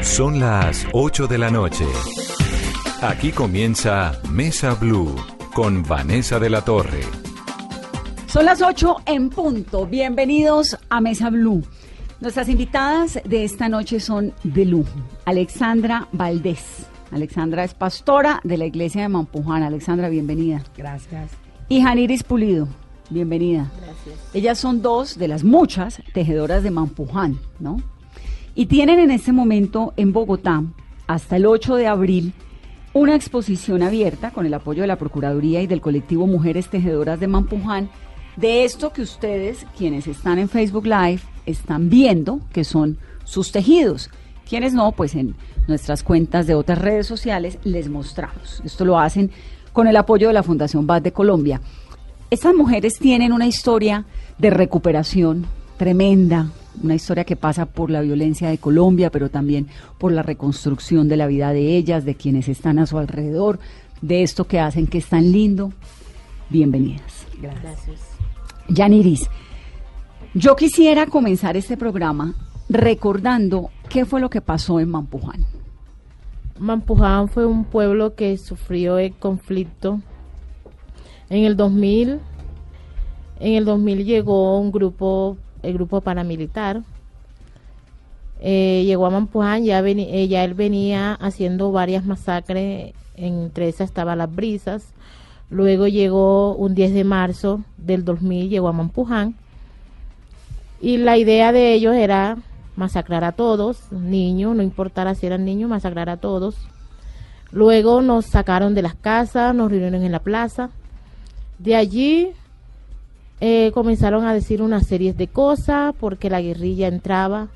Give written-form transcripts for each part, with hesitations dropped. Son las 8 de la noche. Aquí comienza Mesa Blue con Vanessa de la Torre. Son las 8 en punto. Bienvenidos a Mesa Blue. Nuestras invitadas de esta noche son de lujo. Alexandra Valdés. Alexandra es pastora de la iglesia de Mampuján. Alexandra, bienvenida. Gracias. Y Janiris Pulido, bienvenida. Gracias. Ellas son dos de las muchas tejedoras de Mampuján, ¿no? Y tienen en este momento en Bogotá, hasta el 8 de abril, una exposición abierta con el apoyo de la Procuraduría y del colectivo Mujeres Tejedoras de Mampuján, de esto que ustedes, quienes están en Facebook Live, están viendo que son sus tejidos. Quienes no, pues en nuestras cuentas de otras redes sociales les mostramos. Esto lo hacen con el apoyo de la Fundación Bad de Colombia. Estas mujeres tienen una historia de recuperación tremenda, una historia que pasa por la violencia de Colombia, pero también por la reconstrucción de la vida de ellas, de quienes están a su alrededor, de esto que hacen que es tan lindo. Bienvenidas. Gracias. Janiris, yo quisiera comenzar este programa recordando qué fue lo que pasó en Mampuján. Mampuján fue un pueblo que sufrió el conflicto. En el 2000 llegó el grupo paramilitar. Llegó a Mampuján, ya él venía haciendo varias masacres, entre esas estaba Las Brisas. Luego llegó un 10 de marzo del 2000, llegó a Mampuján. Y la idea de ellos era masacrar a todos, niños, no importara si eran niños, masacrar a todos. Luego nos sacaron de las casas, nos reunieron en la plaza. De allí comenzaron a decir una serie de cosas, porque la guerrilla entraba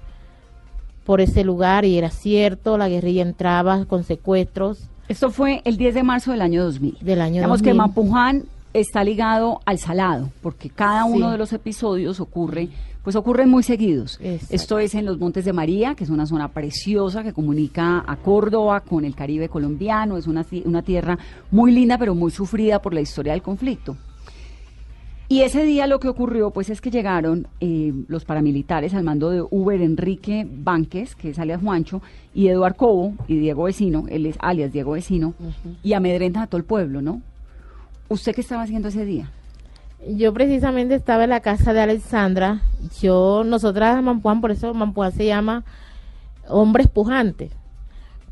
por ese lugar, y era cierto, la guerrilla entraba con secuestros. Esto fue el 10 de marzo del año 2000. Digamos que Mampuján está ligado al Salado, porque cada uno de los episodios ocurren muy seguidos. Exacto. Esto es en los Montes de María, que es una zona preciosa que comunica a Córdoba con el Caribe colombiano. Es una tierra muy linda, pero muy sufrida por la historia del conflicto. Y ese día lo que ocurrió, pues, es que llegaron los paramilitares al mando de Úber Enrique Banquez, que es alias Juancho, y Eduardo Cobo, y Diego Vecino, él es alias Diego Vecino, y amedrentan a todo el pueblo, ¿no? ¿Usted qué estaba haciendo ese día? Yo precisamente estaba en la casa de Alexandra. Nosotras Mampuján, por eso Mampuján se llama hombres pujantes,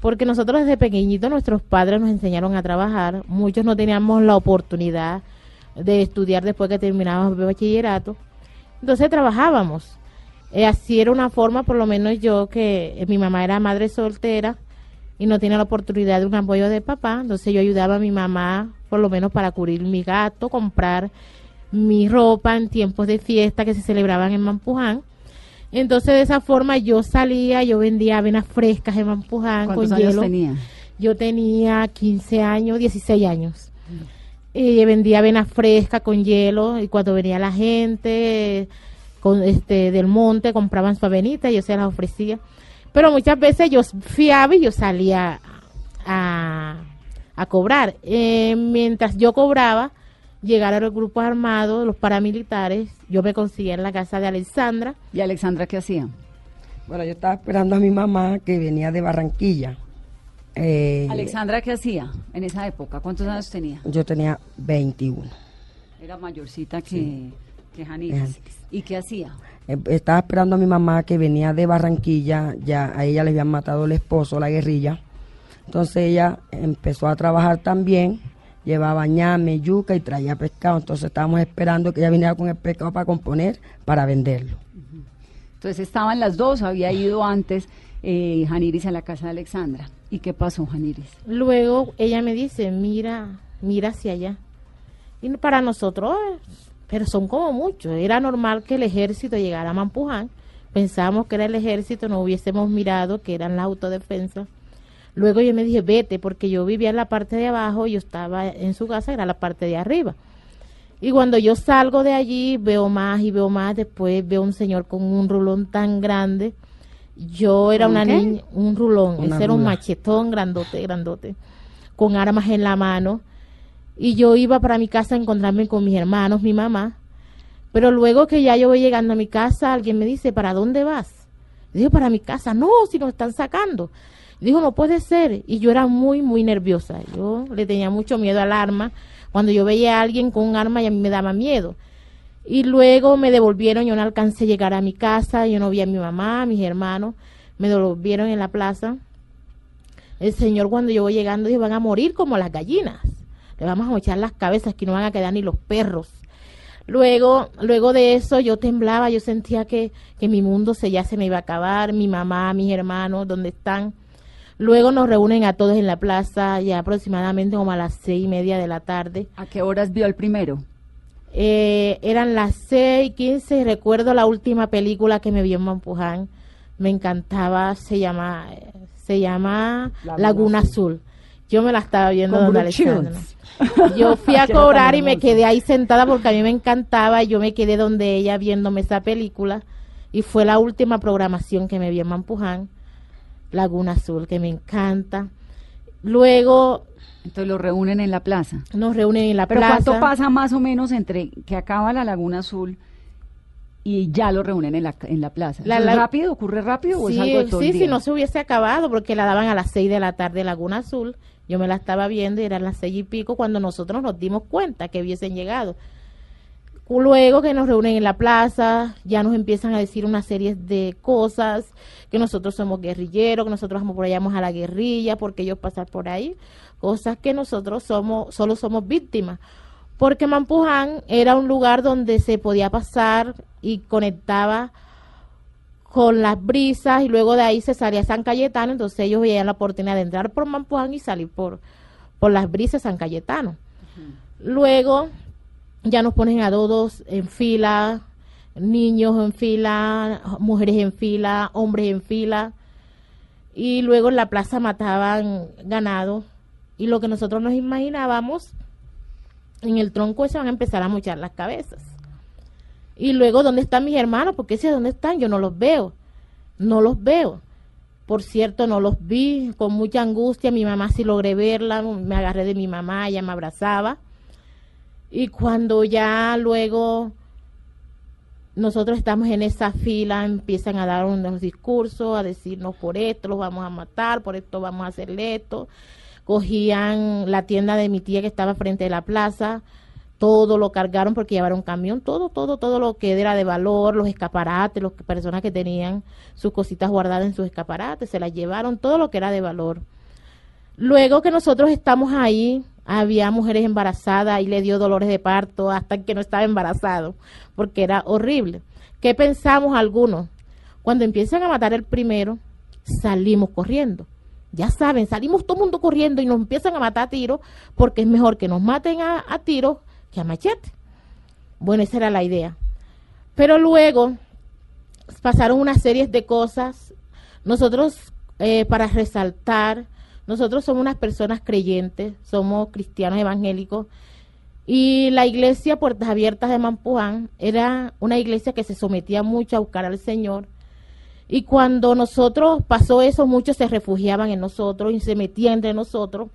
porque nosotros desde pequeñitos nuestros padres nos enseñaron a trabajar. Muchos no teníamos la oportunidad de estudiar después que terminábamos el bachillerato, entonces trabajábamos. Así era una forma, por lo menos yo, que mi mamá era madre soltera y no tenía la oportunidad de un apoyo de papá, entonces yo ayudaba a mi mamá por lo menos para cubrir mi gasto, comprar mi ropa en tiempos de fiesta que se celebraban en Mampuján. Entonces de esa forma yo salía, yo vendía avenas frescas en Mampuján con hielo. ¿Cuántos años tenía? Yo tenía 15 años, 16 años. Y vendía avenas frescas con hielo, y cuando venía la gente con del monte compraban su avenita y yo se las ofrecía. Pero muchas veces yo fiaba y yo salía a cobrar. Mientras yo cobraba, llegaron los grupos armados, los paramilitares. Yo me conseguía en la casa de Alexandra. ¿Y Alexandra qué hacía? Bueno, yo estaba esperando a mi mamá, que venía de Barranquilla. ¿Alexandra qué hacía en esa época? ¿Cuántos años tenía? Yo tenía 21. Era mayorcita que Janiris. ¿Y qué hacía? Estaba esperando a mi mamá, que venía de Barranquilla. Ya a ella le habían matado el esposo, la guerrilla. Entonces ella empezó a trabajar también. Llevaba ñame, yuca y traía pescado. Entonces estábamos esperando que ella viniera con el pescado para componer, para venderlo. Entonces estaban las dos. Había ido antes Janiris a la casa de Alexandra. ¿Y qué pasó, Janiris? Luego ella me dice, mira hacia allá. Y para nosotros, pero son como muchos. Era normal que el ejército llegara a Mampuján, pensábamos que era el ejército, no hubiésemos mirado que eran las autodefensas. Luego yo me dije, vete, porque yo vivía en la parte de abajo y yo estaba en su casa, era la parte de arriba. Y cuando yo salgo de allí, veo más y veo más, después veo un señor con un rulón tan grande. Yo era una niña, un rulón, ese era un machetón grandote, grandote, con armas en la mano. Y yo iba para mi casa a encontrarme con mis hermanos, mi mamá. Pero luego que ya yo voy llegando a mi casa, alguien me dice, ¿para dónde vas? Digo, para mi casa. No, si nos están sacando. Dijo, no puede ser. Y yo era muy, muy nerviosa. Yo le tenía mucho miedo al arma. Cuando yo veía a alguien con un arma, ya me daba miedo. Y luego me devolvieron, yo no alcancé a llegar a mi casa, yo no vi a mi mamá, a mis hermanos, me devolvieron en la plaza. El señor, cuando yo voy llegando, dijo, van a morir como las gallinas. Le vamos a echar las cabezas, que no van a quedar ni los perros. Luego de eso yo temblaba, yo sentía que mi mundo ya se me iba a acabar, mi mamá, mis hermanos, ¿dónde están? Luego nos reúnen a todos en la plaza, ya aproximadamente como a las 6:30 de la tarde. ¿A qué horas vio el primero? Eran las 6:15, recuerdo la última película que me vio en Mampuján, me encantaba, se llama Laguna Azul. Yo me la estaba viendo con donde Alexandra. Yo fui a cobrar y me quedé ahí sentada porque a mí me encantaba, yo me quedé donde ella viéndome esa película y fue la última programación que me vi en Mampuján, Laguna Azul, que me encanta. Luego... Entonces los reúnen en la plaza. Nos reúnen en la plaza. ¿Pero cuánto pasa más o menos entre que acaba la Laguna Azul y ya lo reúnen en la plaza? ¿Rápido? ¿Ocurre rápido o es algo de todo el día? Sí, si no se hubiese acabado porque la daban a las 6 de la tarde Laguna Azul. Yo me la estaba viendo y eran las 6 y pico cuando nosotros nos dimos cuenta que hubiesen llegado. Luego que nos reúnen en la plaza, ya nos empiezan a decir una serie de cosas, que nosotros somos guerrilleros, que nosotros vamos por allá a la guerrilla, porque ellos pasan por ahí, cosas que nosotros solo somos víctimas, porque Mampuján era un lugar donde se podía pasar y conectaba con Las Brisas, y luego de ahí se salía San Cayetano, entonces ellos veían la oportunidad de entrar por Mampuján y salir por Las Brisas, San Cayetano. Uh-huh. Luego... ya nos ponen a todos en fila, niños en fila, mujeres en fila, hombres en fila. Y luego en la plaza mataban ganado. Y lo que nosotros nos imaginábamos, en el tronco se van a empezar a mochar las cabezas. Y luego, ¿dónde están mis hermanos? Porque si ¿dónde están? Yo no los veo. No los veo. Por cierto, no los vi con mucha angustia. Mi mamá sí logré verla, me agarré de mi mamá, ella me abrazaba. Y cuando ya luego nosotros estamos en esa fila, empiezan a dar unos discursos, a decirnos por esto los vamos a matar, por esto vamos a hacerle esto. Cogían la tienda de mi tía que estaba frente de la plaza, todo lo cargaron porque llevaron camión, todo lo que era de valor, los escaparates, las personas que tenían sus cositas guardadas en sus escaparates, se las llevaron, todo lo que era de valor. Luego que nosotros estamos ahí, había mujeres embarazadas y le dio dolores de parto hasta que no estaba embarazado, porque era horrible. ¿Qué pensamos algunos? Cuando empiezan a matar el primero, salimos corriendo. Ya saben, salimos todo el mundo corriendo y nos empiezan a matar a tiros, porque es mejor que nos maten a tiros que a machete. Bueno, esa era la idea. Pero luego pasaron una serie de cosas. Nosotros, para resaltar, nosotros somos unas personas creyentes, somos cristianos evangélicos y la iglesia Puertas Abiertas de Mampuján era una iglesia que se sometía mucho a buscar al Señor y cuando nosotros pasó eso muchos se refugiaban en nosotros y se metían entre nosotros.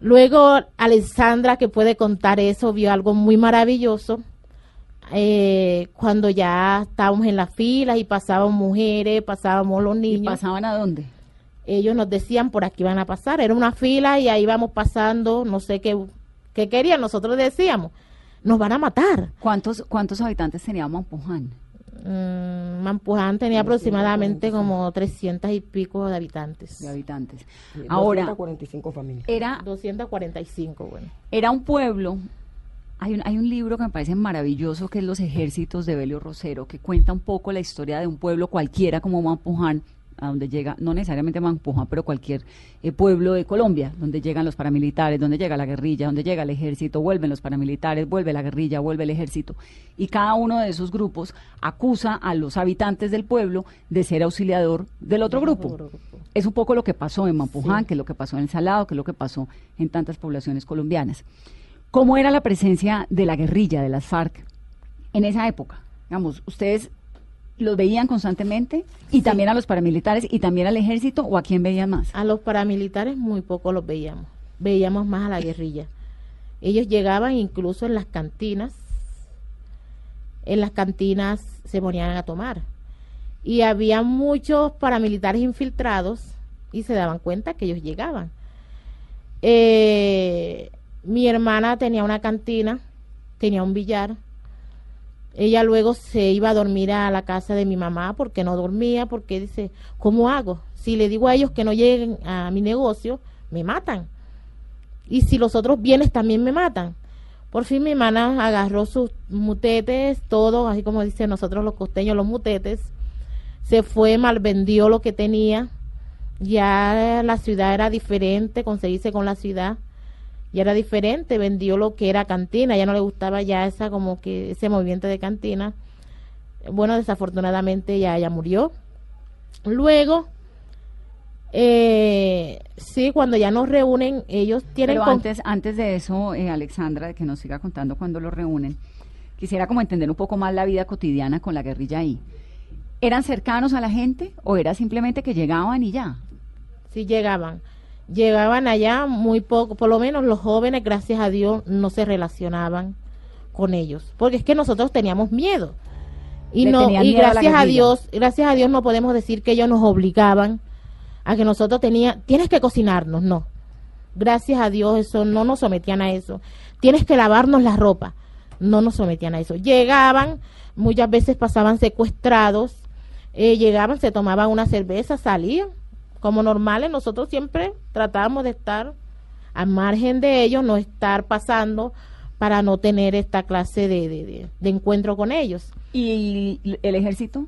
Luego Alexandra, que puede contar eso, vio algo muy maravilloso cuando ya estábamos en las filas y pasaban mujeres, pasábamos los niños. ¿Y pasaban a dónde? Ellos nos decían por aquí van a pasar, era una fila y ahí íbamos pasando, no sé qué querían, nosotros decíamos, nos van a matar. ¿Cuántos habitantes tenía Mampuján? Mampuján tenía aproximadamente como 300 y pico de habitantes. Ahora, 245 familias. Era 245, bueno. Era un pueblo, hay un libro que me parece maravilloso que es Los Ejércitos de Belio Rosero, que cuenta un poco la historia de un pueblo cualquiera como Mampuján, a donde llega, no necesariamente Mampuján, pero cualquier pueblo de Colombia, donde llegan los paramilitares, donde llega la guerrilla, donde llega el ejército, vuelven los paramilitares, vuelve la guerrilla, vuelve el ejército, y cada uno de esos grupos acusa a los habitantes del pueblo de ser auxiliador del otro grupo. Es un poco lo que pasó en Mampuján, sí, que es lo que pasó en El Salado, que es lo que pasó en tantas poblaciones colombianas. ¿Cómo era la presencia de la guerrilla, de las FARC, en esa época? Digamos, ustedes... ¿los veían constantemente? ¿Y sí, también a los paramilitares y también al ejército? ¿O a quién veían más? A los paramilitares muy poco los veíamos. Veíamos más a la guerrilla. Ellos llegaban incluso en las cantinas. En las cantinas se ponían a tomar. Y había muchos paramilitares infiltrados y se daban cuenta que ellos llegaban. Mi hermana tenía una cantina, tenía un billar. Ella luego se iba a dormir a la casa de mi mamá porque no dormía, porque dice, ¿cómo hago? Si le digo a ellos que no lleguen a mi negocio, me matan. Y si los otros bienes también me matan. Por fin mi hermana agarró sus mutetes, todo, así como dicen nosotros los costeños, los mutetes. Se fue, malvendió lo que tenía. Ya la ciudad era diferente, conseguirse con la ciudad. Ya era diferente, vendió lo que era cantina, ya no le gustaba ya esa como que ese movimiento de cantina. Bueno, desafortunadamente ya murió. Luego, sí, cuando ya nos reúnen, ellos tienen... Pero antes de eso, Alexandra, de que nos siga contando cuando los reúnen, quisiera como entender un poco más la vida cotidiana con la guerrilla ahí. ¿Eran cercanos a la gente o era simplemente que llegaban y ya? Sí, llegaban. Llegaban allá muy poco, por lo menos los jóvenes, gracias a Dios, no se relacionaban con ellos, porque es que nosotros teníamos miedo y no, y gracias a Dios no podemos decir que ellos nos obligaban a que nosotros tienes que cocinarnos, no, gracias a Dios eso no nos sometían a eso, tienes que lavarnos la ropa, no nos sometían a eso. Llegaban, muchas veces pasaban secuestrados, llegaban, se tomaban una cerveza, salían. Como normales, nosotros siempre tratábamos de estar al margen de ellos, no estar pasando para no tener esta clase de encuentro con ellos. ¿Y el ejército?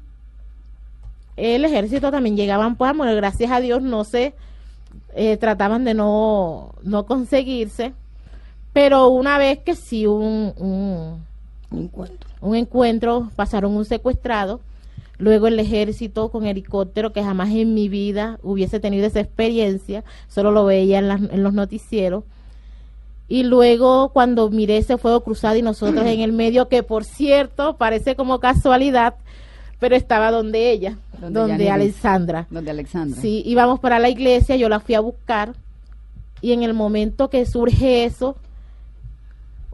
El ejército también llegaban, pues, bueno, gracias a Dios no se trataban de no conseguirse, pero una vez que sí un encuentro, pasaron un secuestrado. Luego el ejército con helicóptero, que jamás en mi vida hubiese tenido esa experiencia, solo lo veía en los noticieros. Y luego cuando miré ese fuego cruzado y nosotros en el medio, que por cierto parece como casualidad, pero estaba donde ella, donde Alexandra. Donde Alexandra. Sí, íbamos para la iglesia, yo la fui a buscar y en el momento que surge eso,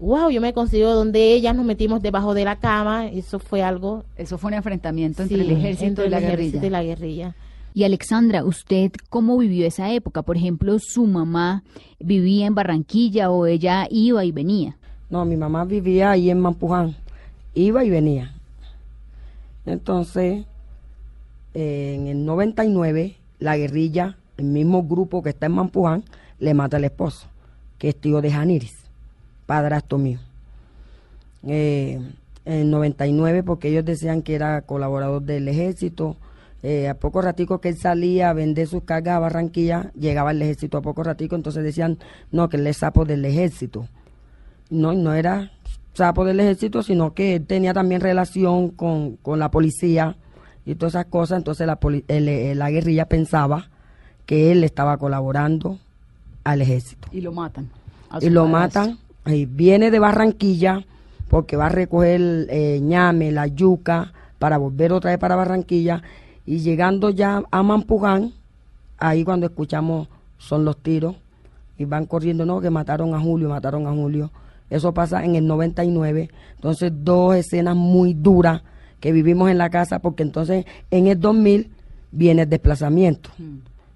wow, yo me consigo donde ellas, nos metimos debajo de la cama, eso fue algo... Eso fue un enfrentamiento entre, sí, el ejército, entre el ejército y la guerrilla. Y Alexandra, ¿usted cómo vivió esa época? Por ejemplo, ¿su mamá vivía en Barranquilla o ella iba y venía? No, mi mamá vivía ahí en Mampuján, iba y venía. Entonces, en el 99, la guerrilla, el mismo grupo que está en Mampuján, le mata al esposo, que es tío de Janiris, padrastro mío, en el 99, porque ellos decían que era colaborador del ejército. A poco ratico que él salía a vender sus cargas a Barranquilla, llegaba el ejército a poco ratico, entonces decían, no, que él es sapo del ejército. No era sapo del ejército, sino que él tenía también relación con la policía y todas esas cosas, entonces la guerrilla pensaba que él estaba colaborando al ejército. Y lo matan. Y viene de Barranquilla porque va a recoger ñame, la yuca, para volver otra vez para Barranquilla. Y llegando ya a Mampuján, ahí cuando escuchamos son los tiros y van corriendo, no, que mataron a Julio. Eso pasa en el 99. Entonces, dos escenas muy duras que vivimos en la casa, porque entonces en el 2000 viene el desplazamiento.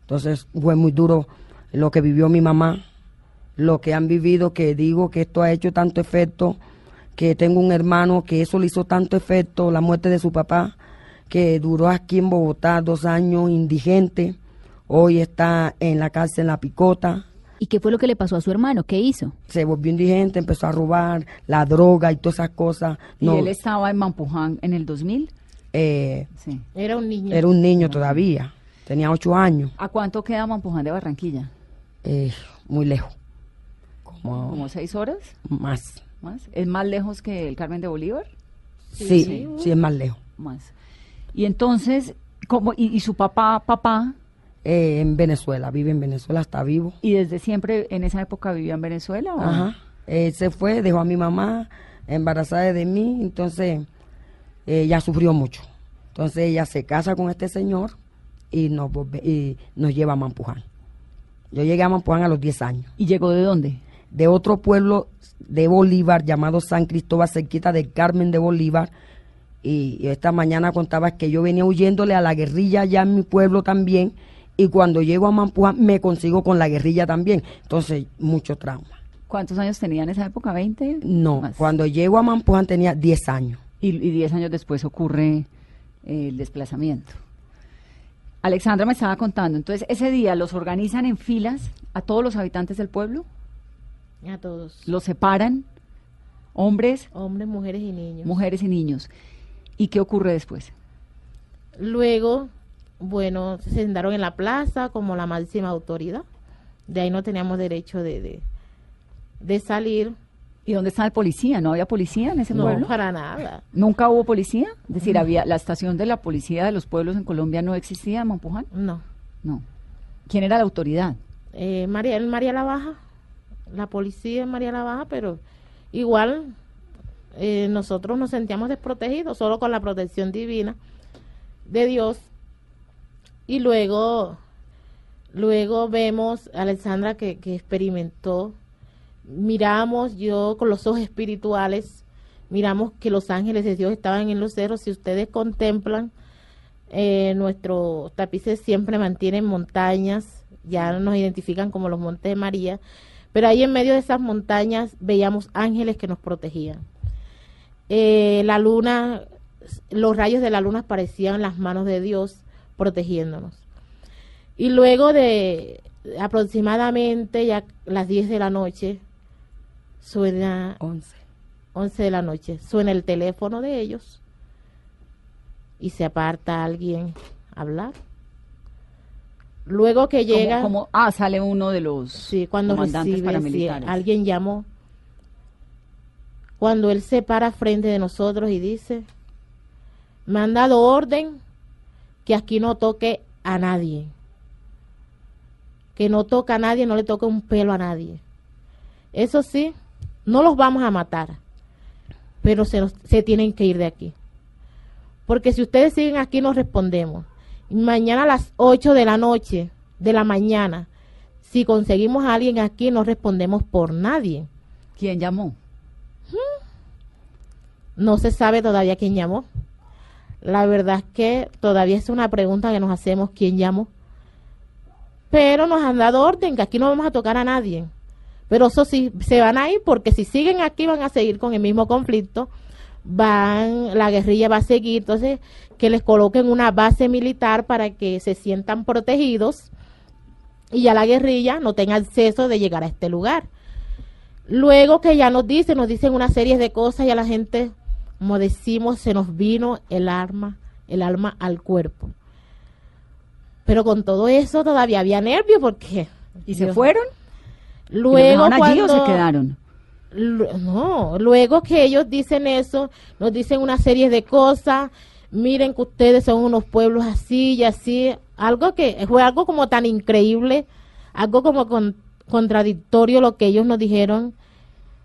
Entonces, fue muy duro lo que vivió mi mamá, lo que han vivido, que digo que esto ha hecho tanto efecto, que tengo un hermano que eso le hizo tanto efecto, la muerte de su papá, que duró aquí en Bogotá 2 años indigente, hoy está en la cárcel en La Picota. ¿Y qué fue lo que le pasó a su hermano? ¿Qué hizo? Se volvió indigente, empezó a robar, la droga y todas esas cosas. No. ¿Y él estaba en Mampuján en el 2000? Sí. Era un niño. Era un niño todavía. Tenía 8 años. ¿A cuánto queda Mampuján de Barranquilla? Muy lejos. ¿Como 6 horas? Más. ¿Más? ¿Es más lejos que el Carmen de Bolívar? Sí, sí, sí es más lejos. Más. Y entonces, ¿cómo, y su papá? En Venezuela, vive en Venezuela, está vivo. ¿Y desde siempre en esa época vivía en Venezuela? ¿O? Ajá. Se fue, dejó a mi mamá embarazada de mí, entonces ella sufrió mucho. Entonces ella se casa con este señor y nos lleva a Mampuján. Yo llegué a Mampuján a los 10 años. ¿Y llegó de dónde? De otro pueblo de Bolívar llamado San Cristóbal, cerquita del Carmen de Bolívar. Y esta mañana contaba que yo venía huyéndole a la guerrilla allá en mi pueblo también. Y cuando llego a Mampuján me consigo con la guerrilla también. Entonces, mucho trauma. ¿Cuántos años tenía en esa época? ¿20? No, más. Cuando llego a Mampuján tenía 10 años. Y 10 años después ocurre el desplazamiento. Alexandra me estaba contando, entonces ese día los organizan en filas a todos los habitantes del pueblo. A todos. Los separan, hombres. Hombres, mujeres y niños. Mujeres y niños. ¿Y qué ocurre después? Luego, bueno, se sentaron en la plaza como la máxima autoridad. De ahí no teníamos derecho de salir. ¿Y dónde está el policía? ¿No había policía en ese pueblo? No, para nada. ¿Nunca hubo policía? Es decir, había la estación de la policía de los pueblos en Colombia, ¿no existía en Mampuján? No. No. ¿Quién era la autoridad? María La Baja. La policía en María La Baja, pero igual nosotros nos sentíamos desprotegidos, solo con la protección divina de Dios. Y luego vemos a Alexandra que experimentó. Miramos, yo con los ojos espirituales, miramos que los ángeles de Dios estaban en los cerros. Si ustedes contemplan, nuestros tapices siempre mantienen montañas, ya nos identifican como los Montes de María, pero ahí en medio de esas montañas veíamos ángeles que nos protegían. La luna, los rayos de la luna parecían las manos de Dios protegiéndonos. Y luego de aproximadamente ya las 10 de la noche, suena 11 de la noche, suena el teléfono de ellos y se aparta alguien a hablar. Luego que llega sale uno de los comandantes paramilitares. Sí, alguien llamó. Cuando él se para frente de nosotros y dice: me han dado orden que aquí no toque a nadie, que no toca a nadie, no le toque un pelo a nadie. Eso sí, no los vamos a matar, pero se tienen que ir de aquí, porque si ustedes siguen aquí nos respondemos. Mañana a las 8 de la mañana, si conseguimos a alguien aquí, no respondemos por nadie. ¿Quién llamó? No se sabe todavía quién llamó. La verdad es que todavía es una pregunta que nos hacemos, ¿quién llamó? Pero nos han dado orden que aquí no vamos a tocar a nadie. Pero eso sí, se van a ir, porque si siguen aquí van a seguir con el mismo conflicto. La guerrilla va a seguir, entonces que les coloquen una base militar para que se sientan protegidos y ya la guerrilla no tenga acceso de llegar a este lugar. Luego que ya nos dicen una serie de cosas y a la gente, como decimos, se nos vino el alma al cuerpo. Pero con todo eso todavía había nervios, porque ¿y Dios, se fueron? Luego cuando se quedaron. No, luego que ellos dicen eso, nos dicen una serie de cosas. Miren que ustedes son unos pueblos así y así. Algo que fue algo como tan increíble, algo como contradictorio lo que ellos nos dijeron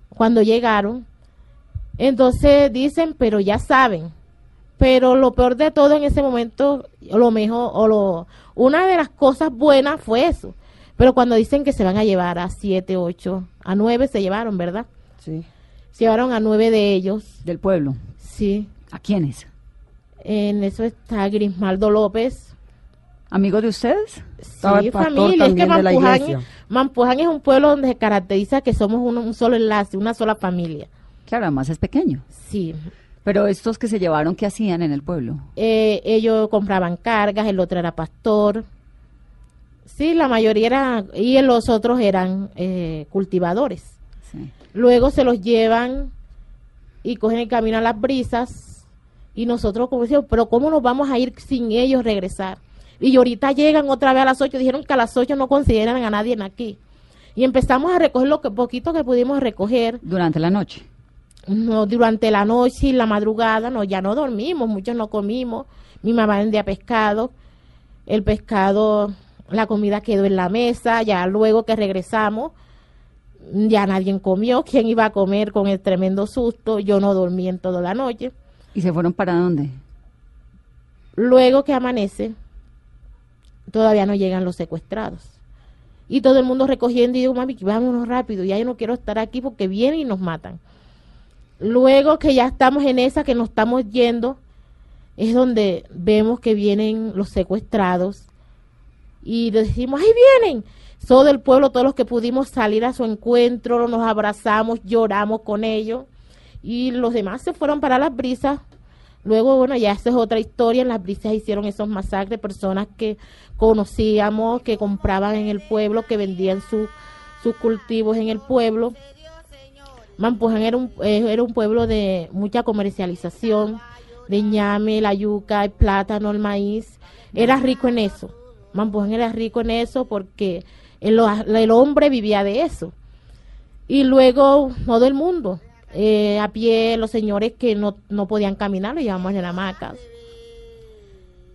cuando llegaron. Entonces dicen, pero ya saben. Pero lo peor de todo en ese momento, una de las cosas buenas fue eso. Pero cuando dicen que se van a llevar a 7, 8, a 9, se llevaron, ¿verdad? Sí. Se llevaron a 9 de ellos. ¿Del pueblo? Sí. ¿A quiénes? En eso está Grismaldo López. ¿Amigo de ustedes? Sí, familia. Es que Mampuján es un pueblo donde se caracteriza que somos un solo enlace, una sola familia. Claro, además es pequeño. Sí. Pero estos que se llevaron, ¿qué hacían en el pueblo? Ellos compraban cargas, el otro era pastor. Sí, la mayoría eran, y los otros eran cultivadores. Sí. Luego se los llevan y cogen el camino a Las Brisas, y nosotros como decíamos, pero ¿cómo nos vamos a ir sin ellos regresar? y ahorita llegan otra vez a las 8, dijeron que a las 8 no consideran a nadie aquí. Y empezamos a recoger lo que, poquito que pudimos recoger. ¿Durante la noche? No, durante la noche y la madrugada, no, ya no dormimos, muchos no comimos. Mi mamá vendía pescado, el pescado, la comida quedó en la mesa, ya luego que regresamos, ya nadie comió, ¿quién iba a comer con el tremendo susto? Yo no dormí en toda la noche. ¿Y se fueron para dónde? Luego que amanece, todavía no llegan los secuestrados. Y todo el mundo recogiendo y digo, mami, vámonos rápido, ya yo no quiero estar aquí porque vienen y nos matan. Luego que ya estamos en esa, que nos estamos yendo, es donde vemos que vienen los secuestrados y decimos, ¡ahí vienen! Todo el pueblo, todos los que pudimos salir a su encuentro, nos abrazamos, lloramos con ellos y los demás se fueron para Las Brisas. Luego, bueno, ya esa es otra historia, en Las Brisas hicieron esos masacres, personas que conocíamos, que compraban en el pueblo, que vendían sus cultivos en el pueblo. Mampuján era un pueblo de mucha comercialización, de ñame, la yuca, el plátano, el maíz, era rico en eso. Mampuján era rico en eso porque el hombre vivía de eso. Y luego todo el mundo, a pie, los señores que no podían caminar, los llevamos en hamacas,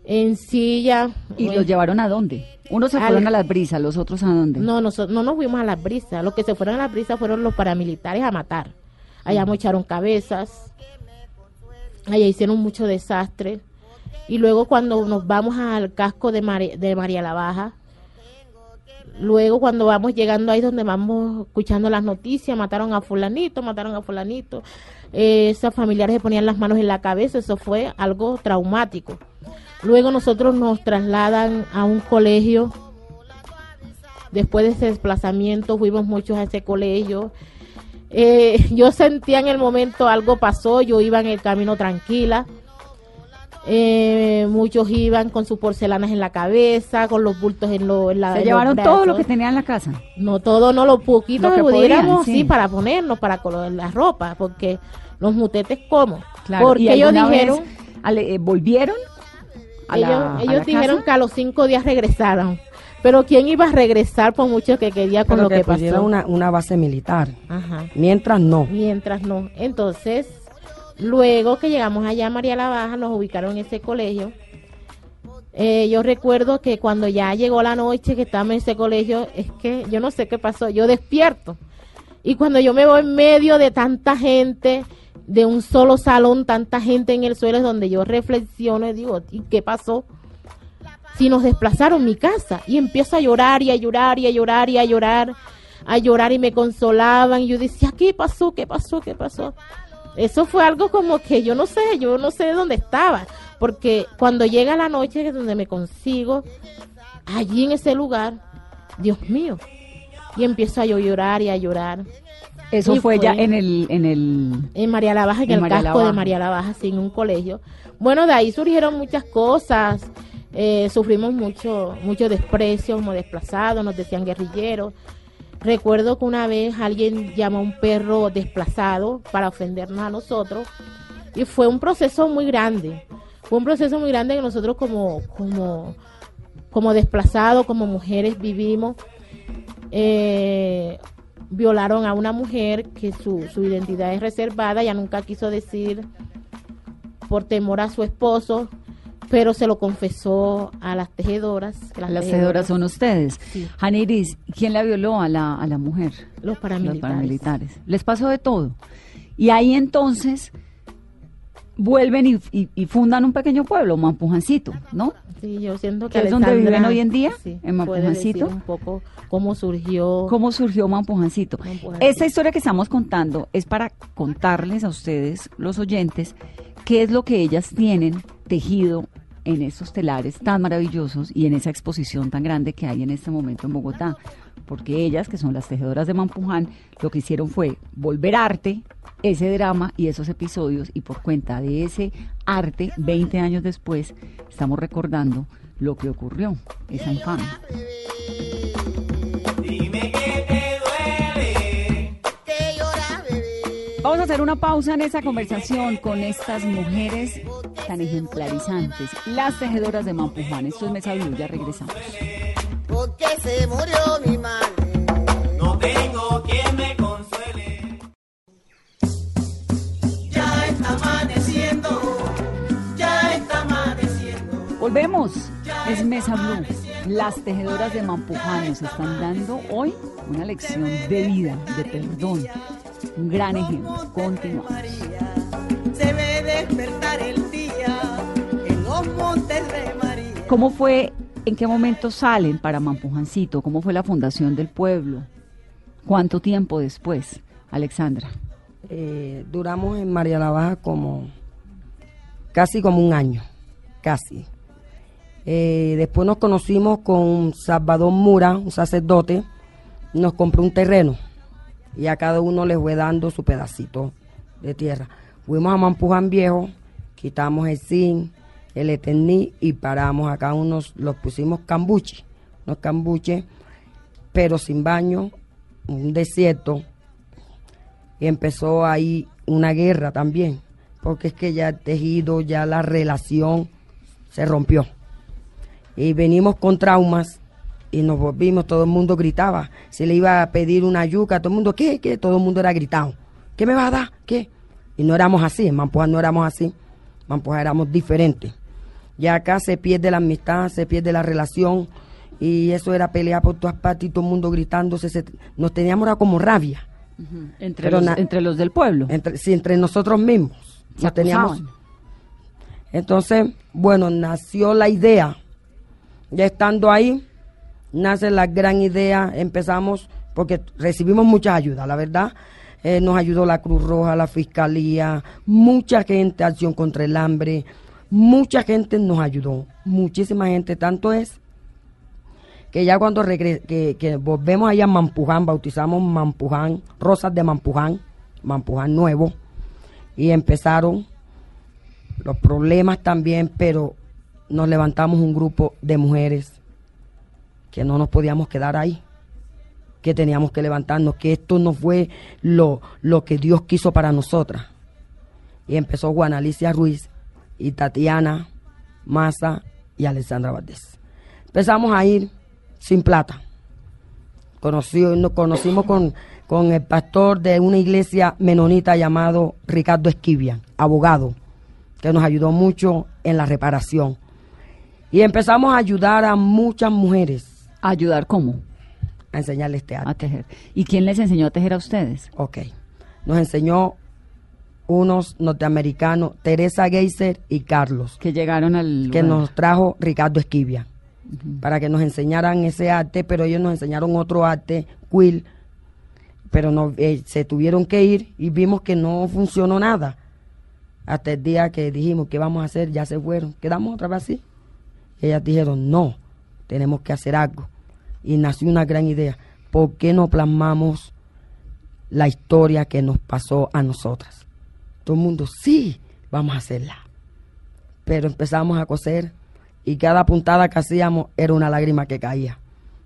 en silla. ¿Y los llevaron a dónde? Unos se fueron a Las Brisas, los otros ¿a dónde? No, no nos fuimos a Las Brisas, los que se fueron a Las Brisas fueron los paramilitares a matar. Allá mocharon cabezas, allá hicieron mucho desastre. Y luego cuando nos vamos al casco de María La Baja, luego cuando vamos llegando ahí donde vamos escuchando las noticias, mataron a fulanito, esos familiares se ponían las manos en la cabeza, eso fue algo traumático. Luego nosotros nos trasladan a un colegio, después de ese desplazamiento fuimos muchos a ese colegio. Yo sentía en el momento algo pasó, yo iba en el camino tranquila. Muchos iban con sus porcelanas en la cabeza, con los bultos en la. ¿Se llevaron todo lo que tenían en la casa? No, todo, no, lo poquito que pudiéramos, sí, para ponernos, para colocar la ropa, porque los mutetes, ¿cómo? Claro, porque ellos dijeron. ¿Volvieron? Ellos dijeron que a los 5 días regresaron. Pero ¿quién iba a regresar por mucho que quería con lo que pasó? Una base militar. Ajá. Mientras no. Entonces, luego que llegamos allá a María La Baja, nos ubicaron en ese colegio. Yo recuerdo que cuando ya llegó la noche que estábamos en ese colegio, es que yo no sé qué pasó, yo despierto. Y cuando yo me voy en medio de tanta gente, de un solo salón, tanta gente en el suelo, es donde yo reflexiono y digo, ¿y qué pasó? Si nos desplazaron mi casa. Y empiezo a llorar y a llorar y a llorar y a llorar, a llorar, y me consolaban. Y yo decía, ¿qué pasó? Eso fue algo como que yo no sé dónde estaba, porque cuando llega la noche, que es donde me consigo, allí en ese lugar, Dios mío, y empiezo a llorar y a llorar. Eso fue ya en María La Baja, en el casco de María La Baja, sí, en un colegio. Bueno, de ahí surgieron muchas cosas, sufrimos mucho desprecio como desplazados, nos decían guerrilleros. Recuerdo que una vez alguien llamó a un perro desplazado para ofendernos a nosotros, y fue un proceso muy grande que nosotros como desplazados, como mujeres vivimos. Violaron a una mujer que su identidad es reservada, ella nunca quiso decir por temor a su esposo, pero se lo confesó a las tejedoras. Las tejedoras son ustedes. Sí. Janiris, ¿quién la violó a la mujer? Los paramilitares. Les pasó de todo. Y ahí entonces vuelven y fundan un pequeño pueblo, Mampujancito, ¿no? Sí, yo siento que es donde viven hoy en día, sí, en Mampujancito. Un poco cómo surgió Mampujancito. Esta historia que estamos contando es para contarles a ustedes, los oyentes, qué es lo que ellas tienen tejido en esos telares tan maravillosos y en esa exposición tan grande que hay en este momento en Bogotá. Porque ellas, que son las tejedoras de Mampuján, lo que hicieron fue volver arte, ese drama y esos episodios, y por cuenta de ese arte, 20 años después, estamos recordando lo que ocurrió, esa infamia. Vamos a hacer una pausa en esa conversación con estas mujeres tan ejemplarizantes, las tejedoras de Mampuján. Esto es Mesa Blue, ya regresamos. Porque se murió mi madre. No tengo quien me consuele. Ya está amaneciendo. Ya está amaneciendo. Volvemos. Es Mesa Blue. Las tejedoras de Mampuján nos están dando hoy una lección de vida, de perdón. Un gran ejemplo. Continuamos. Se ve despertar el día en los Montes de María. ¿Cómo fue? ¿En qué momento salen para Mampujancito? ¿Cómo fue la fundación del pueblo? ¿Cuánto tiempo después, Alexandra? Duramos en María La Baja casi como un año, casi. Después nos conocimos con Salvador Mura, un sacerdote, nos compró un terreno y a cada uno le fue dando su pedacito de tierra. Fuimos a Mampuján Viejo, quitamos el zinc, el eterní y paramos acá los pusimos cambuches, unos cambuches, pero sin baño, un desierto, y empezó ahí una guerra también, porque es que ya el tejido, ya la relación se rompió, y venimos con traumas, y nos volvimos, todo el mundo gritaba, se le iba a pedir una yuca, todo el mundo, ¿qué? Todo el mundo era gritado, ¿qué me vas a dar? ¿Qué? Y no éramos así, en Mampuján no éramos así, en Mampuján éramos diferentes. Ya acá se pierde la amistad, se pierde la relación, y eso era pelear por todas partes y todo el mundo gritándose. Nos teníamos ahora como rabia. Uh-huh. Entre los del pueblo. Entre nosotros mismos. Nos teníamos. Entonces, bueno, nació la idea. Ya estando ahí, nace la gran idea. Empezamos, porque recibimos muchas ayudas, la verdad. Nos ayudó la Cruz Roja, la Fiscalía, mucha gente, Acción contra el Hambre. Mucha gente nos ayudó, muchísima gente, tanto es que ya cuando que volvemos allá a Mampuján, bautizamos Mampuján, Rosas de Mampuján, Mampuján Nuevo, y empezaron los problemas también, pero nos levantamos un grupo de mujeres que no nos podíamos quedar ahí, que teníamos que levantarnos, que esto no fue lo que Dios quiso para nosotras. Y empezó Juana Alicia Ruiz, y Tatiana, Maza y Alexandra Valdés. Empezamos a ir sin plata. Nos conocimos con el pastor de una iglesia menonita llamado Ricardo Esquivia, abogado, que nos ayudó mucho en la reparación. Y empezamos a ayudar a muchas mujeres. ¿A ayudar cómo? A enseñarles tejer. A tejer. ¿Y quién les enseñó a tejer a ustedes? Ok. Nos enseñó unos norteamericanos, Teresa Geiser y Carlos, que llegaron al lugar que nos trajo Ricardo Esquivia, uh-huh, para que nos enseñaran ese arte, pero ellos nos enseñaron otro arte, quilt, pero se tuvieron que ir y vimos que no funcionó nada, hasta el día que dijimos, ¿qué vamos a hacer? Ya se fueron, quedamos otra vez así. Y ellas dijeron, no, tenemos que hacer algo, y nació una gran idea, ¿por qué no plasmamos la historia que nos pasó a nosotras? Todo el mundo, sí, vamos a hacerla. Pero empezamos a coser y cada puntada que hacíamos era una lágrima que caía.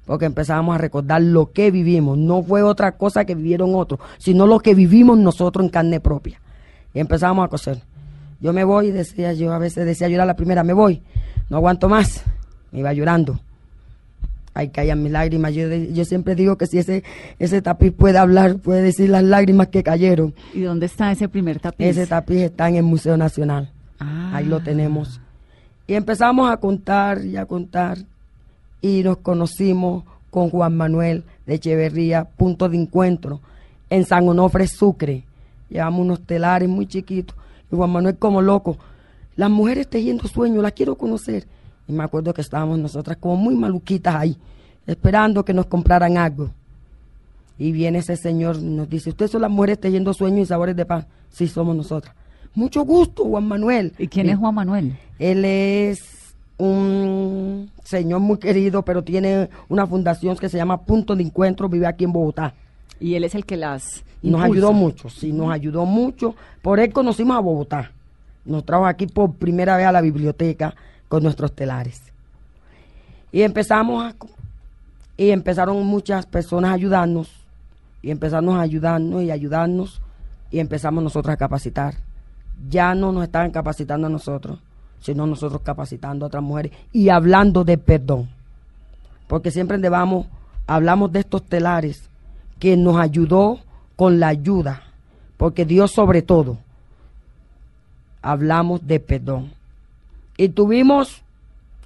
Porque empezamos a recordar lo que vivimos. No fue otra cosa que vivieron otros, sino lo que vivimos nosotros en carne propia. Y empezamos a coser. Yo me voy, decía yo, a veces decía yo era la primera, me voy, no aguanto más. Me iba llorando. Ahí caían mis lágrimas. Yo siempre digo que si ese tapiz puede hablar, puede decir las lágrimas que cayeron. ¿Y dónde está ese primer tapiz? Ese tapiz está en el Museo Nacional. Ah. Ahí lo tenemos. Y empezamos a contar. Y nos conocimos con Juan Manuel de Echeverría, Punto de Encuentro, en San Onofre, Sucre. Llevamos unos telares muy chiquitos. Y Juan Manuel como loco, las mujeres tejiendo sueños, las quiero conocer. Y me acuerdo que estábamos nosotras como muy maluquitas ahí, esperando que nos compraran algo. Y viene ese señor y nos dice, ¿ustedes son las mujeres tejiendo sueños y sabores de pan? Sí, somos nosotras. Mucho gusto, Juan Manuel. ¿Y quién es Juan Manuel? Él es un señor muy querido, pero tiene una fundación que se llama Punto de Encuentro, vive aquí en Bogotá. Y él es el que las impulsa. Nos ayudó mucho, sí, nos ayudó mucho. Por él conocimos a Bogotá. Nos trajo aquí por primera vez a la biblioteca, con nuestros telares. Y empezaron muchas personas a ayudarnos, y empezamos nosotros a capacitar. Ya no nos estaban capacitando a nosotros, sino nosotros capacitando a otras mujeres y hablando de perdón. Porque siempre hablamos de estos telares que nos ayudó con la ayuda, porque Dios sobre todo. Hablamos de perdón. Y tuvimos,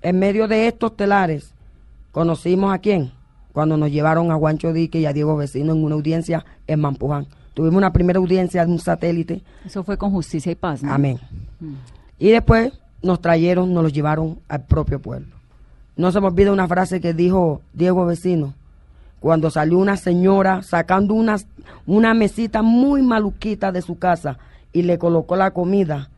en medio de estos telares, conocimos a quién, cuando nos llevaron a Juancho Dique y a Diego Vecino en una audiencia en Mampuján. Tuvimos una primera audiencia de un satélite. Eso fue con Justicia y Paz, ¿no? Amén. Y después nos trajeron, nos los llevaron al propio pueblo. No se me olvida una frase que dijo Diego Vecino, cuando salió una señora sacando una mesita muy maluquita de su casa y le colocó la comida.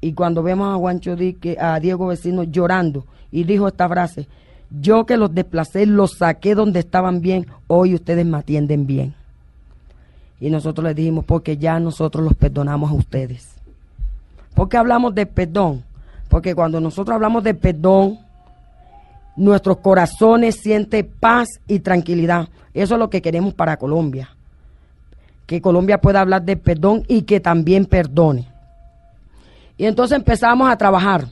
Y cuando vemos a Juancho Dique, a Diego Vecino llorando, y dijo esta frase: yo que los desplacé, los saqué donde estaban bien, hoy ustedes me atienden bien. Y nosotros les dijimos, porque ya nosotros los perdonamos a ustedes. ¿Por qué hablamos de perdón? Porque cuando nosotros hablamos de perdón, nuestros corazones sienten paz y tranquilidad. Eso es lo que queremos para Colombia. Que Colombia pueda hablar de perdón y que también perdone. Y entonces empezamos a trabajar.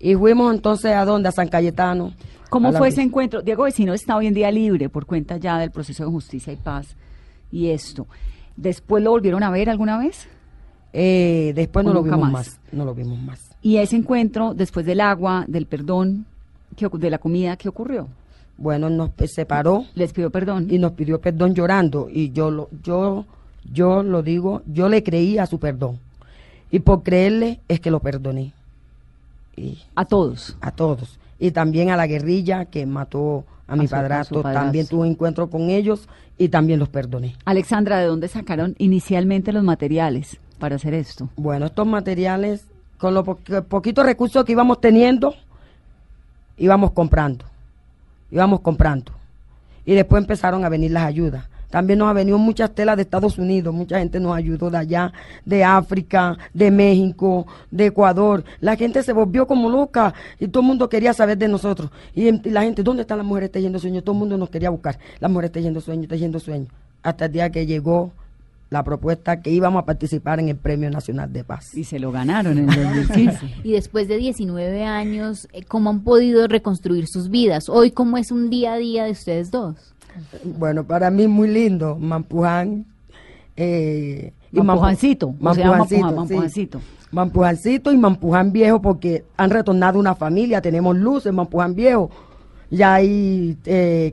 Y fuimos entonces ¿a dónde? A San Cayetano. ¿Cómo fue ese encuentro? Diego Vecino está hoy en día libre por cuenta ya del proceso de Justicia y Paz y esto. ¿Después lo volvieron a ver alguna vez? Después no lo vimos más. No lo vimos más. ¿Y ese encuentro, después del agua, del perdón, de la comida, qué ocurrió? Bueno, nos separó. Les pidió perdón. Y nos pidió perdón llorando. Y yo le creí a su perdón. Y por creerle es que lo perdoné. Y ¿a todos? A todos. Y también a la guerrilla que mató a mi padrastro, también tuve encuentro con ellos y también los perdoné. Alexandra, ¿de dónde sacaron inicialmente los materiales para hacer esto? Bueno, estos materiales, con los poquitos recursos que íbamos teniendo, íbamos comprando. Y después empezaron a venir las ayudas. También nos han venido muchas telas de Estados Unidos, mucha gente nos ayudó de allá, de África, de México, de Ecuador. La gente se volvió como loca y todo el mundo quería saber de nosotros. Y la gente, ¿dónde están las mujeres tejiendo sueños? Todo el mundo nos quería buscar. Las mujeres tejiendo sueños. Hasta el día que llegó la propuesta que íbamos a participar en el Premio Nacional de Paz. Y se lo ganaron en el 2015. Y después de 19 años, ¿cómo han podido reconstruir sus vidas? Hoy, ¿cómo es un día a día de ustedes dos? Bueno, para mí muy lindo, Mampuján. Mampujancito. Mampujancito y Mampuján Viejo, porque han retornado una familia, tenemos luz en Mampuján Viejo. Ya hay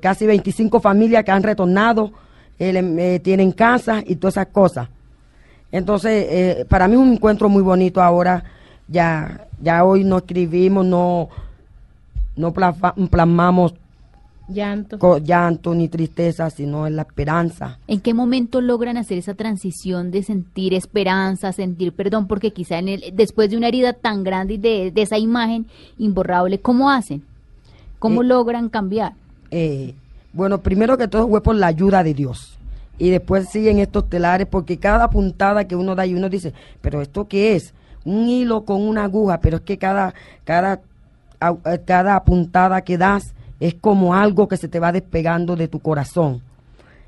casi 25 familias que han retornado, tienen casas y todas esas cosas. Entonces, para mí es un encuentro muy bonito ahora. Ya hoy no escribimos, no plasmamos llanto ni tristeza, sino en la esperanza. ¿En qué momento logran hacer esa transición de sentir esperanza, sentir perdón? Porque quizá después de una herida tan grande y de esa imagen imborrable, ¿cómo hacen? ¿Cómo logran cambiar? Bueno, primero que todo fue por la ayuda de Dios. Y después siguen estos telares, porque cada puntada que uno da y uno dice, ¿pero esto qué es? Un hilo con una aguja, pero es que cada puntada que das es como algo que se te va despegando de tu corazón.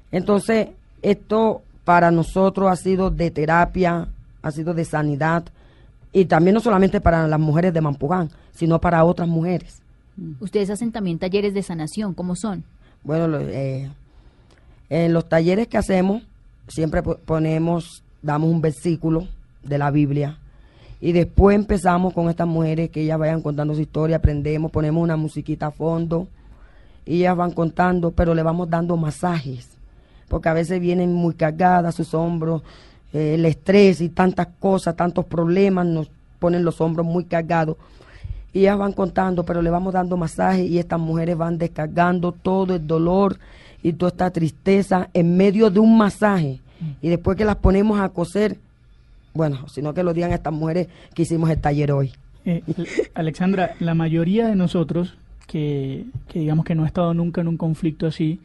Entonces, esto para nosotros ha sido de terapia, ha sido de sanidad, y también no solamente para las mujeres de Mampuján, sino para otras mujeres. Ustedes hacen también talleres de sanación, ¿cómo son? Bueno, en los talleres que hacemos, siempre damos un versículo de la Biblia, y después empezamos con estas mujeres que ellas vayan contando su historia, aprendemos, ponemos una musiquita a fondo, y ellas van contando, pero le vamos dando masajes, porque a veces vienen muy cargadas sus hombros, el estrés y tantas cosas, tantos problemas, nos ponen los hombros muy cargados, y ellas van contando, pero le vamos dando masajes, y estas mujeres van descargando todo el dolor y toda esta tristeza en medio de un masaje, y después que las ponemos a coser, bueno, sino que lo digan estas mujeres que hicimos el taller hoy. Alexandra, la mayoría de nosotros que digamos que no ha estado nunca en un conflicto así,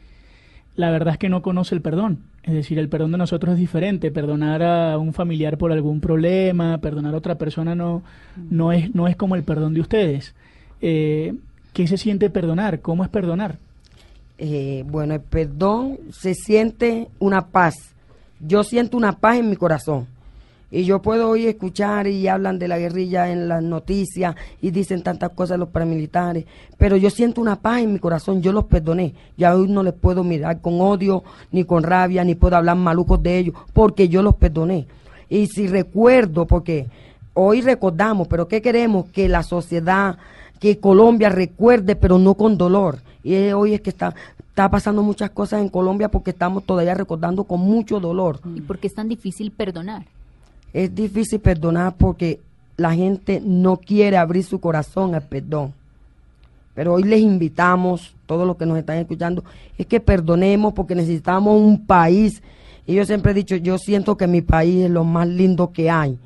la verdad es que no conoce el perdón. Es decir, el perdón de nosotros es diferente. Perdonar a un familiar por algún problema, perdonar a otra persona no es como el perdón de ustedes. ¿Qué se siente perdonar? ¿Cómo es perdonar? Bueno, el perdón se siente una paz. Yo siento una paz en mi corazón. Y yo puedo hoy escuchar y hablan de la guerrilla en las noticias y dicen tantas cosas los paramilitares, pero yo siento una paz en mi corazón, yo los perdoné, ya hoy no les puedo mirar con odio, ni con rabia, ni puedo hablar malucos de ellos, porque yo los perdoné. Y si recuerdo, porque hoy recordamos, pero ¿qué queremos? Que la sociedad, que Colombia recuerde, pero no con dolor. Y hoy es que está pasando muchas cosas en Colombia porque estamos todavía recordando con mucho dolor. ¿Y por qué es tan difícil perdonar? Es difícil perdonar porque la gente no quiere abrir su corazón al perdón. Pero hoy les invitamos, todos los que nos están escuchando, es que perdonemos porque necesitamos un país. Y yo siempre he dicho, yo siento que mi país es lo más lindo que hay.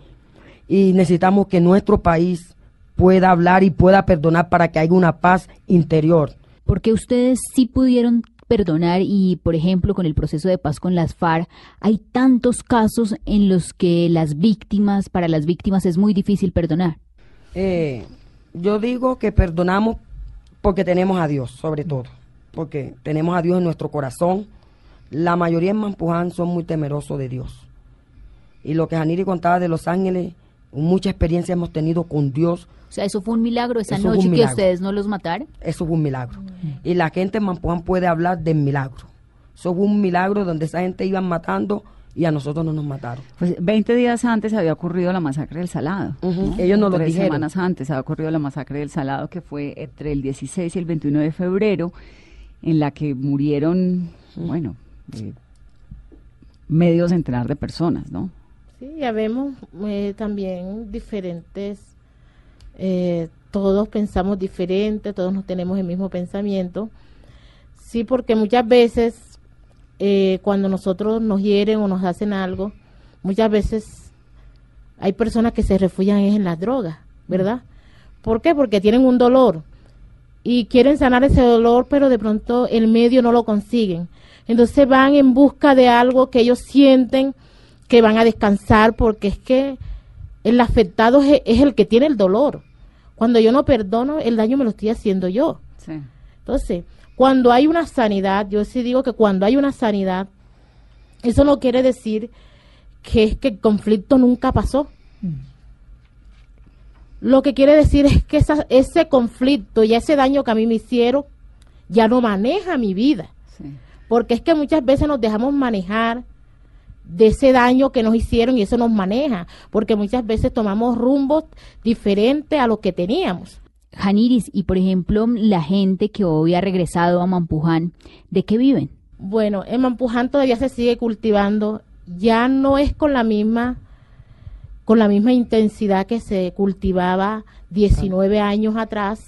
Y necesitamos que nuestro país pueda hablar y pueda perdonar para que haya una paz interior. Porque ustedes sí pudieron perdonar y, por ejemplo, con el proceso de paz con las FARC, hay tantos casos en los que para las víctimas es muy difícil perdonar. Yo digo que perdonamos porque tenemos a Dios, sobre todo, porque tenemos a Dios en nuestro corazón. La mayoría en Mampuján son muy temerosos de Dios. Y lo que Janiris contaba de Los Ángeles, mucha experiencia hemos tenido con Dios. O sea, eso fue un milagro esa noche que ustedes no los mataron. Eso fue un milagro. Y la gente en Mampuján puede hablar del milagro. Eso fue un milagro donde esa gente iban matando y a nosotros no nos mataron. Pues 20 días antes había ocurrido la masacre del Salado. ¿No? Ellos no lo dijeron. 3 semanas antes había ocurrido la masacre del Salado, que fue entre el 16 y el 21 de febrero, en la que murieron, bueno, medio centenar de personas, ¿no? Sí, ya vemos también diferentes, todos pensamos diferente, todos nos tenemos el mismo pensamiento. Sí, porque muchas veces cuando nosotros nos hieren o nos hacen algo, muchas veces hay personas que se refugian en las drogas, ¿verdad? ¿Por qué? Porque tienen un dolor y quieren sanar ese dolor, pero de pronto el medio no lo consiguen. Entonces van en busca de algo que ellos sienten que van a descansar, porque es que el afectado es el que tiene el dolor. Cuando yo no perdono, el daño me lo estoy haciendo yo. Sí. Entonces, cuando hay una sanidad, yo sí digo que cuando hay una sanidad, eso no quiere decir que es que el conflicto nunca pasó. Lo que quiere decir es que ese conflicto y ese daño que a mí me hicieron ya no maneja mi vida. Sí. Porque es que muchas veces nos dejamos manejar de ese daño que nos hicieron y eso nos maneja, porque muchas veces tomamos rumbos diferentes a los que teníamos. Janiris, y por ejemplo, la gente que hoy ha regresado a Mampuján, ¿de qué viven? Bueno, en Mampuján todavía se sigue cultivando, ya no es con la misma intensidad que se cultivaba 19 años atrás,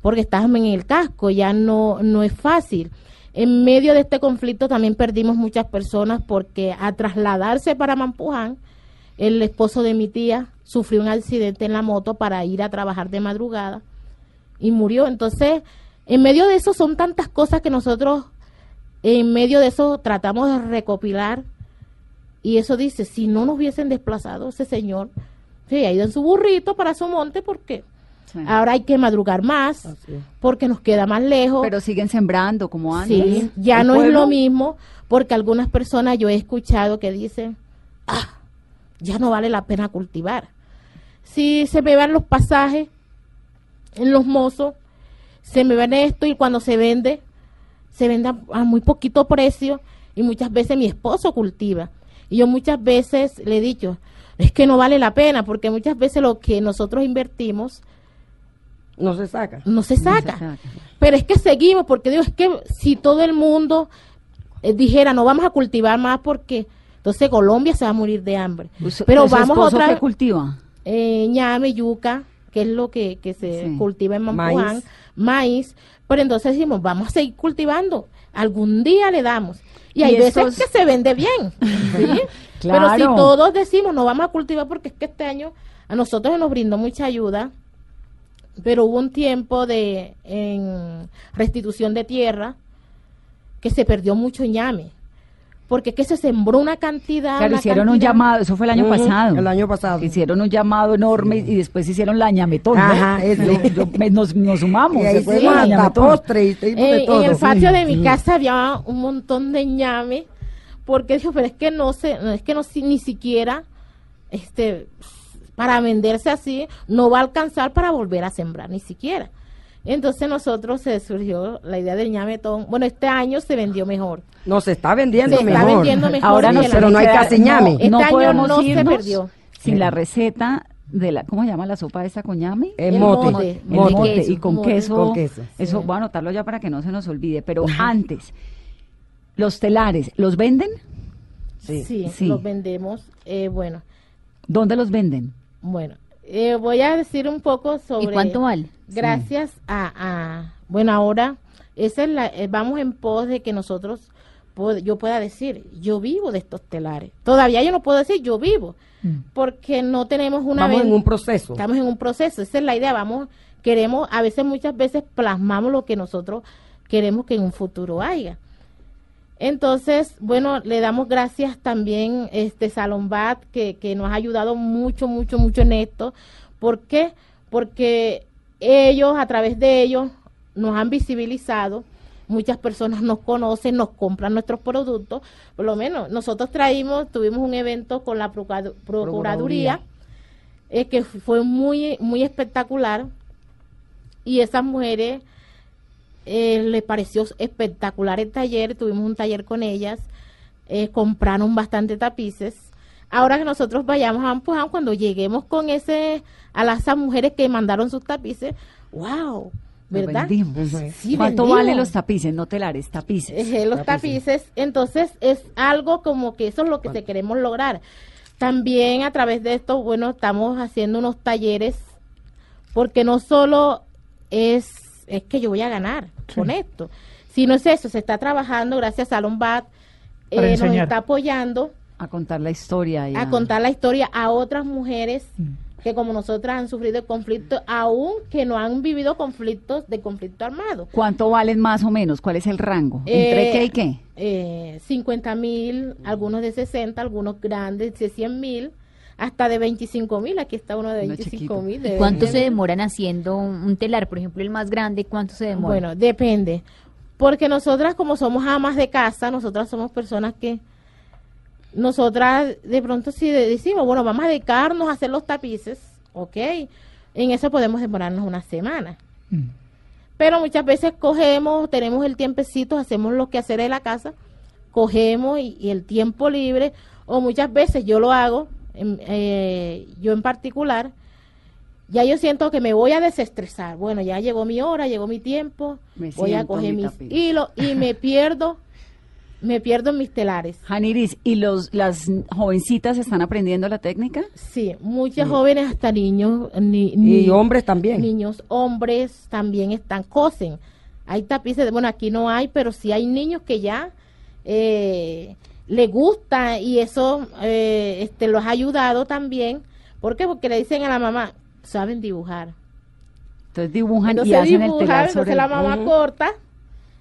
porque estábamos en el casco, ya no es fácil. En medio de este conflicto también perdimos muchas personas, porque a trasladarse para Mampuján, el esposo de mi tía sufrió un accidente en la moto para ir a trabajar de madrugada y murió. Entonces, en medio de eso son tantas cosas que nosotros, en medio de eso tratamos de recopilar, y eso dice, si no nos hubiesen desplazado, ese señor se hubiera ido en su burrito para su monte, porque ahora hay que madrugar más, porque nos queda más lejos. Pero siguen sembrando como antes. Sí, ya no es lo mismo, porque algunas personas yo he escuchado que dicen, ya no vale la pena cultivar. Si se me van los pasajes en los mozos, se me van esto, y cuando se vende a muy poquito precio, y muchas veces mi esposo cultiva. Y yo muchas veces le he dicho, es que no vale la pena, porque muchas veces lo que nosotros invertimos no se saca. Pero es que seguimos, porque digo, es que si todo el mundo dijera no vamos a cultivar más, porque entonces Colombia se va a morir de hambre. Pero vamos otra vez. ¿Qué cultiva? Ñame, yuca, que es lo que se cultiva en Mampuján, maíz. Pero entonces decimos, vamos a seguir cultivando, algún día le damos. Y hay veces que se vende bien, ¿sí? Claro. Pero si todos decimos no vamos a cultivar, porque es que este año a nosotros nos brindó mucha ayuda, pero hubo un tiempo en restitución de tierra que se perdió mucho ñame, porque es que se sembró una cantidad. Claro, hicieron un llamado, eso fue el año pasado. El año pasado. Hicieron un llamado enorme y después hicieron la ñametón. Ajá, eso. Nos sumamos. Y se la ñametón. Postre y de todo. En el patio de mi casa había un montón de ñame, porque dijo, pero es que no ni siquiera para venderse así, no va a alcanzar para volver a sembrar ni siquiera. Entonces nosotros se surgió la idea del ñametón. Bueno, este año se vendió mejor. No, se está vendiendo mejor. Está vendiendo mejor. Ahora no, pero no hay casi ñame. Este año no se perdió. Sin la receta de la, ¿cómo se llama la sopa esa con ñame? Mote. Y con queso. Con queso. Eso, sí. Voy a anotarlo ya para que no se nos olvide. Pero antes, los telares, ¿los venden? Sí, sí. Los vendemos. Bueno. ¿Dónde los venden? Bueno. Voy a decir un poco sobre... ¿Y cuánto vale? Gracias a bueno, ahora, esa es la, vamos en pos de que nosotros, yo pueda decir, yo vivo de estos telares. Todavía yo no puedo decir yo vivo, porque no tenemos una... Vamos en un proceso. Estamos en un proceso, esa es la idea, queremos, a veces, muchas veces plasmamos lo que nosotros queremos que en un futuro haya. Entonces, bueno, le damos gracias también Salón Bad, que nos ha ayudado mucho, mucho, mucho en esto. ¿Por qué? Porque ellos, a través de ellos, nos han visibilizado. Muchas personas nos conocen, nos compran nuestros productos. Por lo menos, nosotros tuvimos un evento con la Procuraduría, que fue muy, muy espectacular. Y esas mujeres... les pareció espectacular el taller, tuvimos un taller con ellas, compraron bastante tapices. Ahora que nosotros vayamos a Mampuján, cuando lleguemos con a las mujeres que mandaron sus tapices, wow, ¿verdad? Sí, ¿cuánto valen los tapices? No telares, tapices. Los tapices, entonces es algo como que eso es lo que queremos lograr. También a través de esto, bueno, estamos haciendo unos talleres, porque no solo es que yo voy a ganar con esto. Si no es eso, se está trabajando, gracias a Salón Bad, nos está apoyando. A contar la historia. A contar la historia a otras mujeres que como nosotras han sufrido el conflicto, aún que no han vivido conflictos de conflicto armado. ¿Cuánto valen más o menos? ¿Cuál es el rango? ¿Entre qué y qué? 50.000, algunos de 60, algunos grandes de 100.000. Hasta de 25.000, aquí está uno de 25.000. ¿Cuánto se demoran haciendo un telar? Por ejemplo, el más grande, ¿cuánto se demora? Bueno, depende, porque nosotras como somos amas de casa, nosotras somos personas que, nosotras de pronto si decimos, bueno, vamos a dedicarnos a hacer los tapices, ok, en eso podemos demorarnos una semana. Pero muchas veces cogemos, tenemos el tiempecito, hacemos los quehaceres de la casa, cogemos y el tiempo libre, o muchas veces yo lo hago, yo en particular, ya yo siento que me voy a desestresar. Bueno, ya llegó mi hora, llegó mi tiempo, voy a coger mis hilos y me pierdo en mis telares. Janiris, ¿y las jovencitas están aprendiendo la técnica? Sí, muchas jóvenes, hasta niños, y hombres también. Niños, hombres también cosen. Hay tapices, bueno, aquí no hay, pero sí hay niños que ya le gusta, y eso los ha ayudado también. ¿Por qué? Porque le dicen a la mamá, saben dibujar. Entonces dibujan y hacen el telar sobre el... Entonces la mamá corta,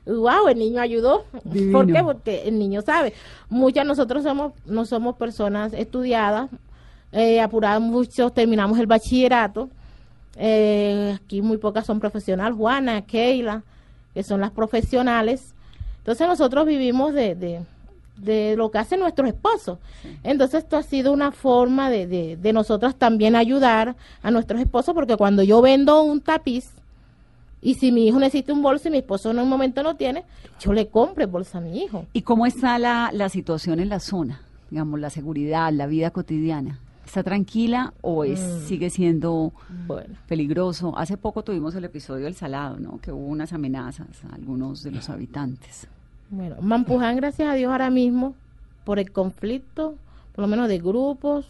wow, el niño ayudó. Divino. ¿Por qué? Porque el niño sabe. Muchas nosotros no somos personas estudiadas, apuradas, muchos terminamos el bachillerato. Aquí muy pocas son profesionales, Juana, Keila, que son las profesionales. Entonces nosotros vivimos de lo que hacen nuestros esposos. Entonces esto ha sido una forma de nosotras también ayudar a nuestros esposos, porque cuando yo vendo un tapiz, y si mi hijo necesita un bolso y mi esposo en un momento no tiene, yo le compro el bolso a mi hijo. ¿Y cómo está la situación en la zona? Digamos, la seguridad, la vida cotidiana. ¿Está tranquila o sigue siendo peligroso? Hace poco tuvimos el episodio del Salado, ¿no? Que hubo unas amenazas a algunos de los habitantes. Bueno, Mampuján, gracias a Dios, ahora mismo, por el conflicto, por lo menos de grupos.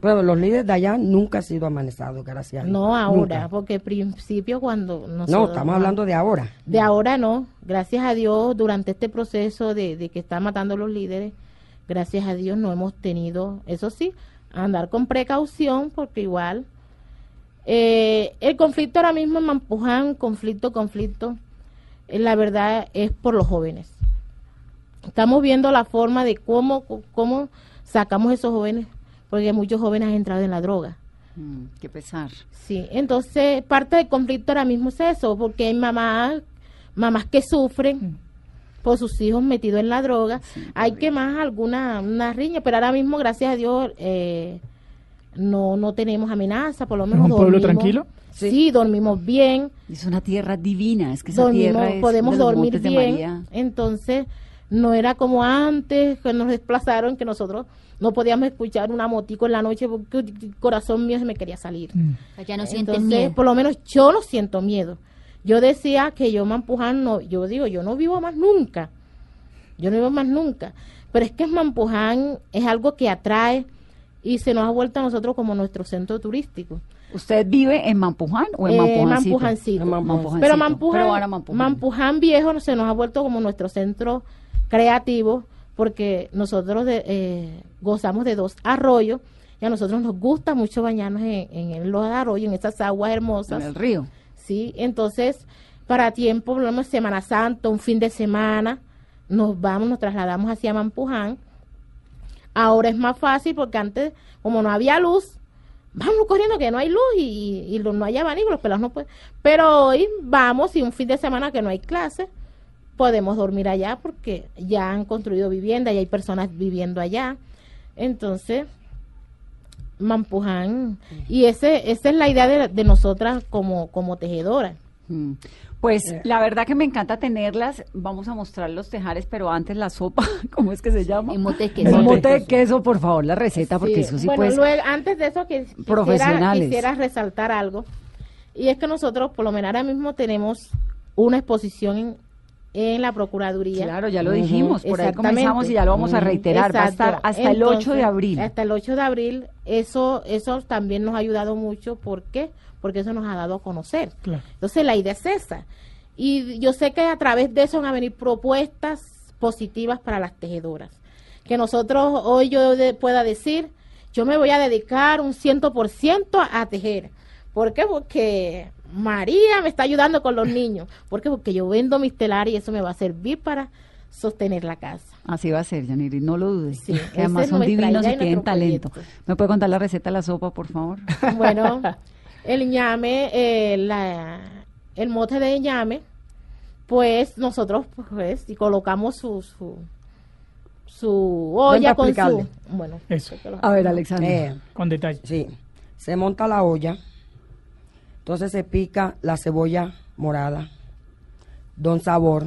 Bueno, los líderes de allá nunca han sido amenazados, gracias a Dios. No ahora, nunca. Porque al principio cuando... No, estamos hablando de ahora. De ahora no, gracias a Dios, durante este proceso de que están matando los líderes, gracias a Dios no hemos tenido, eso sí, andar con precaución, porque igual... el conflicto ahora mismo en Mampuján, conflicto... La verdad es por los jóvenes. Estamos viendo la forma de cómo sacamos esos jóvenes, porque muchos jóvenes han entrado en la droga. Qué pesar. Sí, entonces parte del conflicto ahora mismo es eso, porque hay mamás que sufren por sus hijos metidos en la droga. Sí, hay que más alguna riña, pero ahora mismo, gracias a Dios, no tenemos amenaza, por lo menos dormimos. ¿Es un pueblo tranquilo? Sí, dormimos bien. Es una tierra divina, es que esa tierra es, podemos dormir bien. Entonces, no era como antes, que nos desplazaron, que nosotros no podíamos escuchar un amotico en la noche porque el corazón mío se me quería salir. Ya no sientes miedo. Por lo menos yo no siento miedo. Yo decía que yo Mampuján no, yo digo, yo no vivo más nunca. Yo no vivo más nunca. Pero es que Mampuján es algo que atrae y se nos ha vuelto a nosotros como nuestro centro turístico. ¿Usted vive en Mampuján o en Mampujancito? Mampujancito. Pero Mampuján Viejo se nos ha vuelto como nuestro centro creativo porque nosotros gozamos de 2 arroyos y a nosotros nos gusta mucho bañarnos en los arroyos, en esas aguas hermosas. En el río. Sí, entonces para tiempo, hablamos Semana Santa, un fin de semana, nos trasladamos hacia Mampuján. Ahora es más fácil porque antes, como no había luz, vamos corriendo que no hay luz y no hay abanico, los pelados no pueden. Pero hoy vamos y un fin de semana que no hay clases, podemos dormir allá porque ya han construido vivienda, ya hay personas viviendo allá. Entonces, Mampuján, y esa es la idea de nosotras como tejedoras. Pues la verdad que me encanta tenerlas. Vamos a mostrar los tejares, pero antes la sopa, ¿cómo es que se llama? El mote de queso. El mote de queso, por favor, la receta, porque sí. Eso sí, bueno, pues luego, antes de eso, que quisiera resaltar algo, y es que nosotros, por lo menos ahora mismo, tenemos una exposición en la Procuraduría. Claro, ya lo dijimos, por ahí comenzamos y ya lo vamos a reiterar. Va a estar hasta el 8 de abril. Hasta el 8 de abril, eso también nos ha ayudado mucho. ¿Por qué? Porque eso nos ha dado a conocer. Claro. Entonces la idea es esa. Y yo sé que a través de eso van a venir propuestas positivas para las tejedoras. Que nosotros hoy pueda decir, yo me voy a dedicar un 100% a tejer. ¿Por qué? Porque María me está ayudando con los niños. ¿Por qué? Porque yo vendo mis telares y eso me va a servir para sostener la casa. Así va a ser, Janiris, no lo dudes. Sí, que además son divinos y tienen talento. ¿Me puede contar la receta de la sopa, por favor? Bueno, el ñame, el mote de ñame, pues nosotros y colocamos su olla con su... Bueno, eso. A ver, Alexandra, con detalle. Sí, se monta la olla, entonces se pica la cebolla morada, don sabor,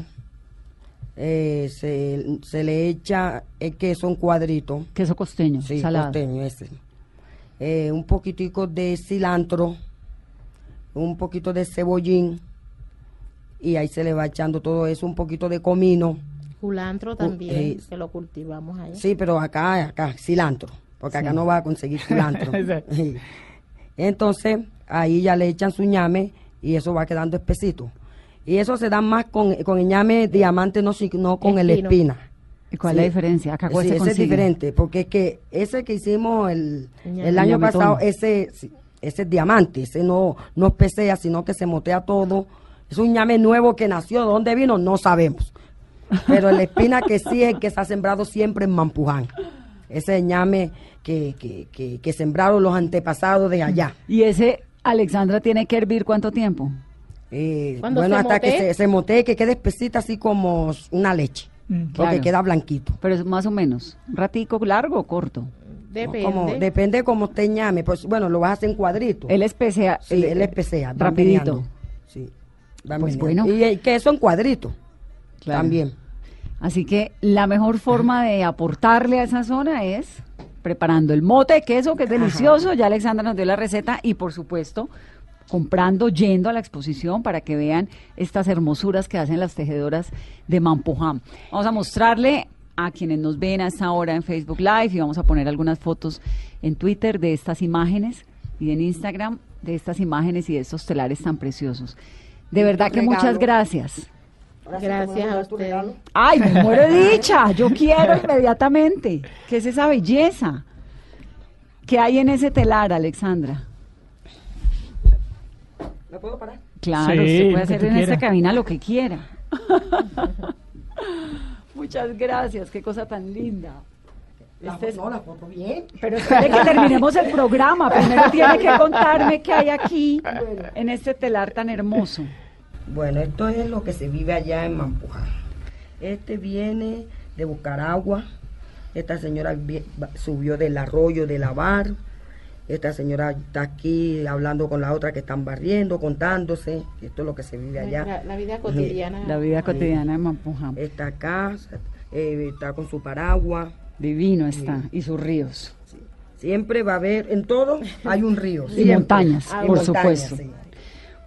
se le echa el queso en cuadrito. Queso costeño, sí, salado. Costeño, ese. Un poquitico de cilantro, un poquito de cebollín, y ahí se le va echando todo eso, un poquito de comino. Culantro también, que lo cultivamos ahí. Sí, pero acá, cilantro, porque acá no va a conseguir cilantro. Entonces, ahí ya le echan su ñame y eso va quedando espesito. Y eso se da más con el ñame diamante, no con el espina. ¿Y cuál es la diferencia? Acá sí, ese es diferente, porque es que ese que hicimos el año pasado, ese diamante, ese no espesea, sino que se motea todo. Es un ñame nuevo que nació, ¿de dónde vino? No sabemos. Pero el espina que sí es el que se ha sembrado siempre en Mampuján. Ese ñame que sembraron los antepasados de allá. ¿Y ese, Alexandra, tiene que hervir cuánto tiempo? Bueno, hasta que se motee, que quede espesita así como una leche. Claro. Porque queda blanquito. Pero es más o menos, ¿un ratico largo o corto? Depende. Depende como usted ñame, pues bueno, lo vas a hacer en cuadrito. Él espesea. Sí, él espesea. Rapidito. Sí. Pues bueno. Y el queso en cuadrito. Claro. También. Así que la mejor forma de aportarle a esa zona es preparando el mote de queso, que es delicioso. Ajá. Ya Alexandra nos dio la receta y por supuesto comprando, yendo a la exposición para que vean estas hermosuras que hacen las tejedoras de Mampuján. Vamos a mostrarle a quienes nos ven a esta hora en Facebook Live y vamos a poner algunas fotos en Twitter de estas imágenes y en Instagram de estas imágenes y de estos telares tan preciosos. De verdad que muchas gracias. Gracias a usted. ¡Ay, me muero de dicha! Yo quiero inmediatamente. ¿Qué es esa belleza? ¿Qué hay en ese telar, Alexandra? ¿Me puedo parar? Claro, sí, se puede hacer en esta cabina lo que quiera. Muchas gracias, qué cosa tan linda. La foto bien. Pero espere que terminemos el programa. Primero tiene que contarme qué hay aquí, en este telar tan hermoso. Bueno, esto es lo que se vive allá en Mampuján. Este viene de buscar agua. Esta señora subió del arroyo de lavar. Esta señora está aquí hablando con la otra que están barriendo, contándose. Esto es lo que se vive allá. La vida cotidiana. La vida cotidiana de Mampuján. Está acá, está con su paraguas. Divino está, y sus ríos. Sí. Siempre va a haber, en todo hay un río. Y montañas, por supuesto. Sí.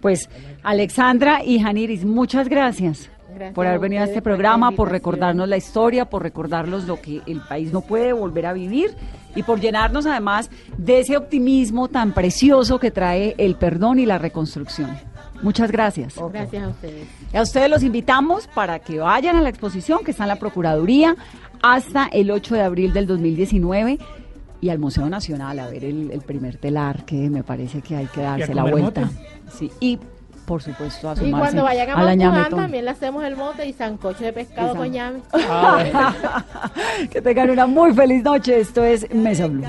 Pues, Alexandra y Janiris, muchas gracias. Gracias por haber venido a este programa, por recordarnos la historia, por recordarnos lo que el país no puede volver a vivir y por llenarnos además de ese optimismo tan precioso que trae el perdón y la reconstrucción. Muchas gracias. Okay. Gracias a ustedes. A ustedes los invitamos para que vayan a la exposición que está en la Procuraduría hasta el 8 de abril del 2019 y al Museo Nacional a ver el primer telar, que me parece que hay que darse la vuelta. Sí, y por supuesto, a sumarse. Y cuando vayan a Mampuján también le hacemos el mote y sancocho de pescado con ñame. Que tengan una muy feliz noche. Esto es Mesa Blue.